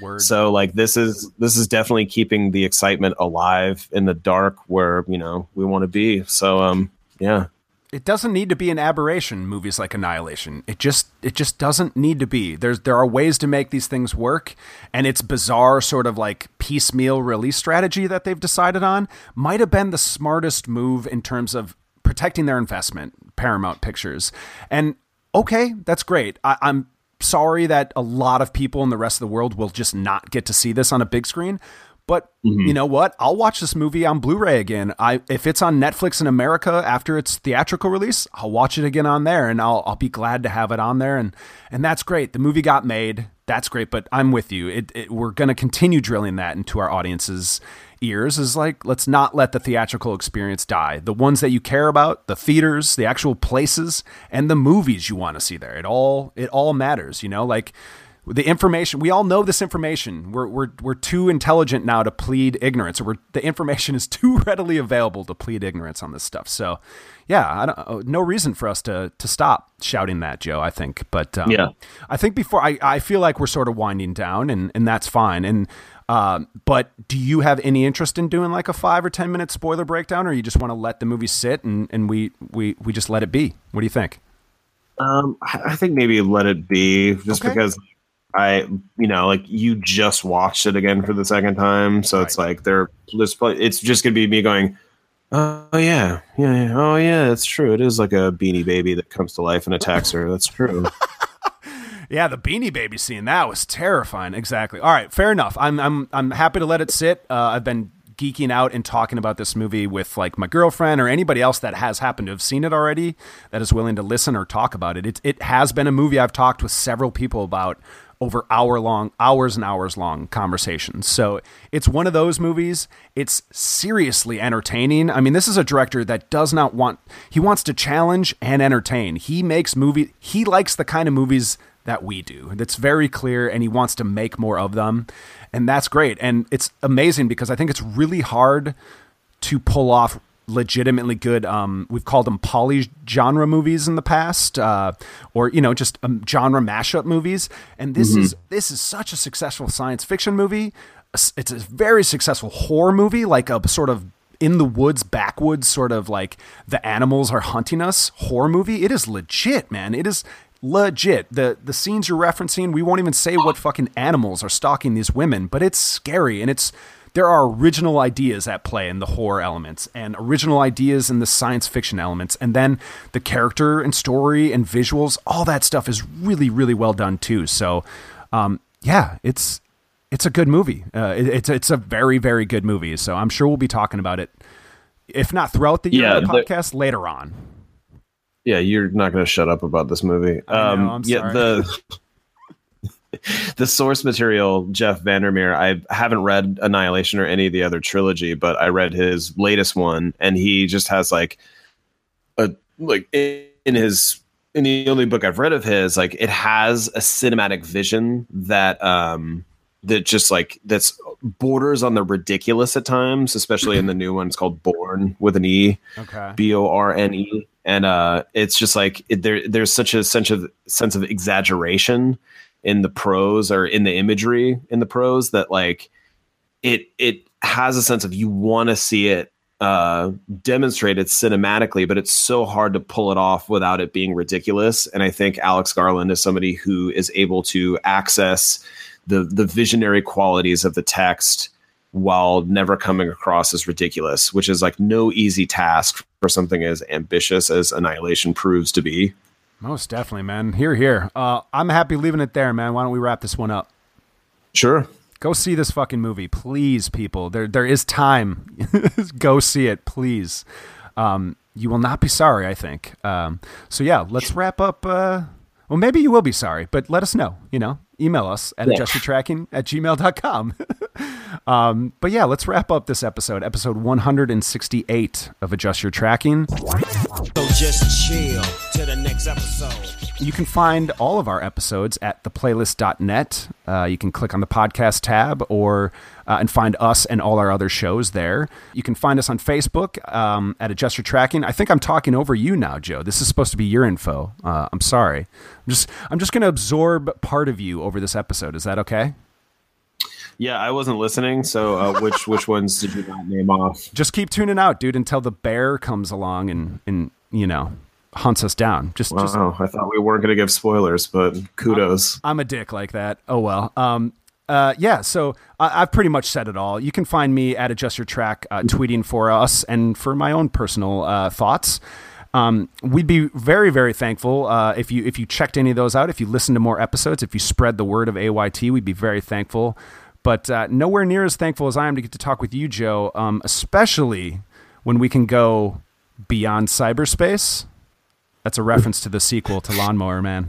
Word. So like, this is, this is definitely keeping the excitement alive in the dark where, you know, we want to be. So, um, yeah, it doesn't need to be an aberration. Movies like Annihilation. It just, it just doesn't need to be. There's, there are ways to make these things work, and its bizarre sort of like piecemeal release strategy that they've decided on might've been the smartest move in terms of protecting their investment, Paramount Pictures. And okay, that's great. I, I'm sorry that a lot of people in the rest of the world will just not get to see this on a big screen, but mm-hmm. you know what? I'll watch this movie on Blu-ray again. I, if it's on Netflix in America after its theatrical release, I'll watch it again on there, and I'll, I'll be glad to have it on there. And, and that's great. The movie got made. That's great. But I'm with you. It, it, we're going to continue drilling that into our audiences' ears, is like, let's not let the theatrical experience die. The ones that you care about, the theaters, the actual places, and the movies you want to see there. It all, it all matters, you know, like the information, we all know this information. We're, we're, we're too intelligent now to plead ignorance, or we're, the information is too readily available to plead ignorance on this stuff. So yeah, I don't, no reason for us to, to stop shouting that, Joe, I think. But um, yeah, I think before I, I feel like we're sort of winding down, and, and that's fine. And, Um, but do you have any interest in doing like a five or ten minute spoiler breakdown, or you just want to let the movie sit and, and we, we, we just let it be? What do you think? Um, I think maybe let it be, just okay. because I, you know, like you just watched it again for the second time. So right. It's like, they're just, it's just going to be me going, oh yeah, yeah, yeah. Oh yeah, that's true. It is like a beanie baby that comes to life and attacks her. That's true. Yeah, the Beanie Baby scene, that was terrifying. Exactly. All right, fair enough. I'm I'm I'm happy to let it sit. Uh, I've been geeking out and talking about this movie with like my girlfriend or anybody else that has happened to have seen it already that is willing to listen or talk about it. It it has been a movie I've talked with several people about over hour long, hours and hours long conversations. So it's one of those movies. It's seriously entertaining. I mean, this is a director that does not want, he wants to challenge and entertain. He makes movie. He likes the kind of movies that we do. That's very clear, and he wants to make more of them. And that's great. And it's amazing because I think it's really hard to pull off legitimately good. Um, we've called them poly genre movies in the past, uh, or, you know, just um, genre mashup movies. And this mm-hmm. is, this is such a successful science fiction movie. It's a very successful horror movie, like a sort of in the woods, backwoods, sort of like the animals are hunting us horror movie. It is legit, man. It is legit. The the scenes you're referencing, we won't even say what fucking animals are stalking these women, but it's scary, and it's there are original ideas at play in the horror elements and original ideas in the science fiction elements, and then the character and story and visuals, all that stuff is really, really well done too. So um yeah, it's it's a good movie. Uh it, it's it's a very, very good movie. So I'm sure we'll be talking about it, if not throughout the year yeah, of the podcast, the- later on. Yeah, you're not going to shut up about this movie. Um, know, I'm yeah, sorry. the the source material, Jeff Vandermeer. I haven't read Annihilation or any of the other trilogy, but I read his latest one, and he just has like a like in, in his in the only book I've read of his, like it has a cinematic vision that um that just like that's borders on the ridiculous at times, especially in the new one. It's called Born with an E, okay, B O R N E. And uh, it's just like it, there, there's such a sense of sense of exaggeration in the prose or in the imagery in the prose that like it it has a sense of you want to see it uh, demonstrated cinematically, but it's so hard to pull it off without it being ridiculous. And I think Alex Garland is somebody who is able to access the the visionary qualities of the text while never coming across as ridiculous, which is like no easy task for something as ambitious as Annihilation proves to be. Most definitely, man. Hear, hear. Uh, I'm happy leaving it there, man. Why don't we wrap this one up? Sure. Go see this fucking movie, please, people. There, there is time. Go see it, please. Um, you will not be sorry, I think. Um, so yeah, let's wrap up. Uh, well, maybe you will be sorry, but let us know, you know, email us at yeah. adjust your tracking at gmail dot com. Um, but yeah, let's wrap up this episode, episode one sixty-eight of Adjust Your Tracking. So just chill to the next episode. You can find all of our episodes at the playlist dot net. Uh, you can click on the podcast tab or uh, and find us and all our other shows there. You can find us on Facebook um, at Adjust Your Tracking. I think I'm talking over you now, Joe. This is supposed to be your info. Uh, I'm sorry. I'm just I'm just going to absorb part of you over this episode. Is that okay? Yeah, I wasn't listening. So uh, which which ones did you not name off? Just keep tuning out, dude, until the bear comes along and, and you know, hunts us down. Just, wow, just I thought we weren't going to give spoilers, but kudos. I'm, I'm a dick like that. Oh, well. Um, uh, yeah, so I, I've pretty much said it all. You can find me at Adjust Your Track uh, tweeting for us and for my own personal uh, thoughts. Um, we'd be very, very thankful uh, if you if you checked any of those out, if you listened to more episodes, if you spread the word of A Y T, we'd be very thankful. But uh, nowhere near as thankful as I am to get to talk with you, Joe, um, especially when we can go beyond cyberspace. That's a reference to the sequel to Lawnmower Man.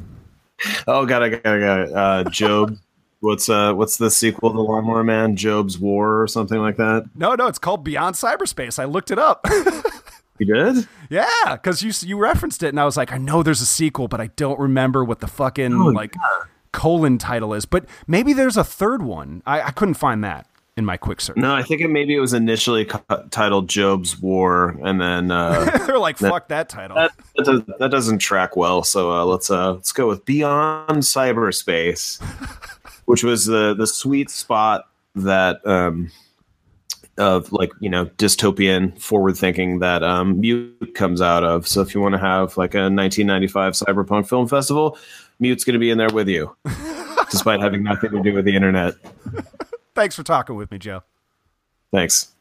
Oh, got it, got it, got it. Uh, Job. What's uh, what's the sequel to Lawnmower Man? Job's War or something like that? No, no, it's called Beyond Cyberspace. I looked it up. You did? Yeah, because you you referenced it, and I was like, I know there's a sequel, but I don't remember what the fucking oh, like yeah. colon title is. But maybe there's a third one. I, I couldn't find that in my quick search. No, I think it, maybe it was initially cu- titled Job's War, and then uh, they're like, "Fuck that, that title. That, that, doesn't, that doesn't track well." So uh, let's uh, let's go with Beyond Cyberspace, which was the the sweet spot that um, of like you know dystopian forward thinking that um, Mute comes out of. So if you want to have like a nineteen ninety-five cyberpunk film festival, Mute's going to be in there with you, despite having nothing to do with the internet. Thanks for talking with me, Joe. Thanks.